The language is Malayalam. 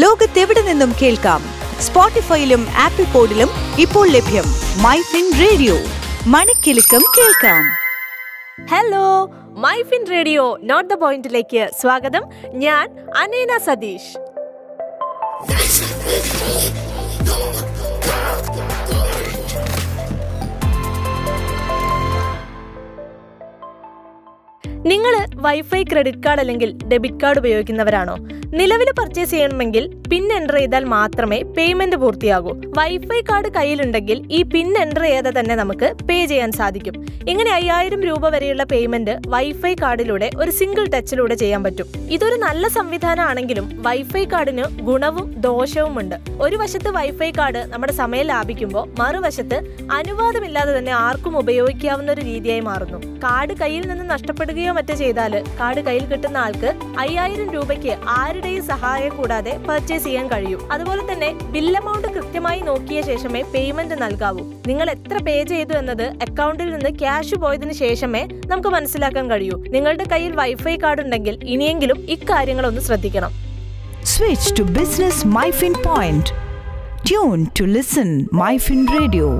ലോകത്തെവിടെ നിന്നും കേൾക്കാം. സ്പോട്ടിഫൈയിലും ആപ്പിൾ പോഡിലും ഇപ്പോൾ ലഭ്യം. മൈഫിൻ റേഡിയോ, മണിക്കെലക്കം കേൾക്കാം. Hello, MyFin radio note the പോയിന്റിലേക്ക് സ്വാഗതം. ഞാൻ അനീന സതീഷ്. നിങ്ങൾ വൈഫൈ ക്രെഡിറ്റ് കാർഡ് അല്ലെങ്കിൽ ഡെബിറ്റ് കാർഡ് ഉപയോഗിക്കുന്നവരാണോ? നിലവിൽ പർച്ചേസ് ചെയ്യണമെങ്കിൽ പിൻ എൻ്റർ ചെയ്താൽ മാത്രമേ പേയ്മെന്റ് പൂർത്തിയാകൂ. വൈഫൈ കാർഡ് കയ്യിലുണ്ടെങ്കിൽ ഈ പിൻ എൻ്റർ ചെയ്താൽ തന്നെ നമുക്ക് പേ ചെയ്യാൻ സാധിക്കും. ഇങ്ങനെ 5000 രൂപ വരെയുള്ള പേയ്മെന്റ് വൈഫൈ കാർഡിലൂടെ ഒരു സിംഗിൾ ടച്ചിലൂടെ ചെയ്യാൻ പറ്റും. ഇതൊരു നല്ല സംവിധാനമാണെങ്കിലും വൈഫൈ കാർഡിന് ഗുണവും ദോഷവും ഉണ്ട്. ഒരു വശത്ത് വൈഫൈ കാർഡ് നമ്മുടെ സമയം ലാഭിക്കുമ്പോൾ മറുവശത്ത് അനുവാദമില്ലാതെ തന്നെ ആർക്കും ഉപയോഗിക്കാവുന്ന ഒരു രീതിയായി മാറുന്നു. കാർഡ് കയ്യിൽ നിന്ന് നഷ്ടപ്പെടുകയോ മറ്റു ചെയ്താൽ കാർഡ് കയ്യിൽ കിട്ടുന്ന ആൾക്ക് 5000 രൂപയ്ക്ക് ആരുടെയും സഹായം കൂടാതെ പർച്ചേസ് ചെയ്യാൻ കഴിയും. അതുപോലെ തന്നെ ബിൽ എമൗണ്ട് കൃത്യമായി നോക്കിയ ശേഷമേ പേയ്മെന്റ് നൽകാവൂ. നിങ്ങൾ എത്ര പേ ചെയ്തു എന്നത് അക്കൗണ്ടിൽ നിന്ന് ക്യാഷ് പോയതിനു ശേഷമേ നമുക്ക് മനസ്സിലാക്കാൻ കഴിയൂ. നിങ്ങളുടെ കയ്യിൽ വൈഫൈ കാർഡ് ഉണ്ടെങ്കിൽ ഇനിയെങ്കിലും ഇക്കാര്യങ്ങളൊന്ന് ശ്രദ്ധിക്കണം. Switch to business MyFin point. Tune to listen MyFin radio.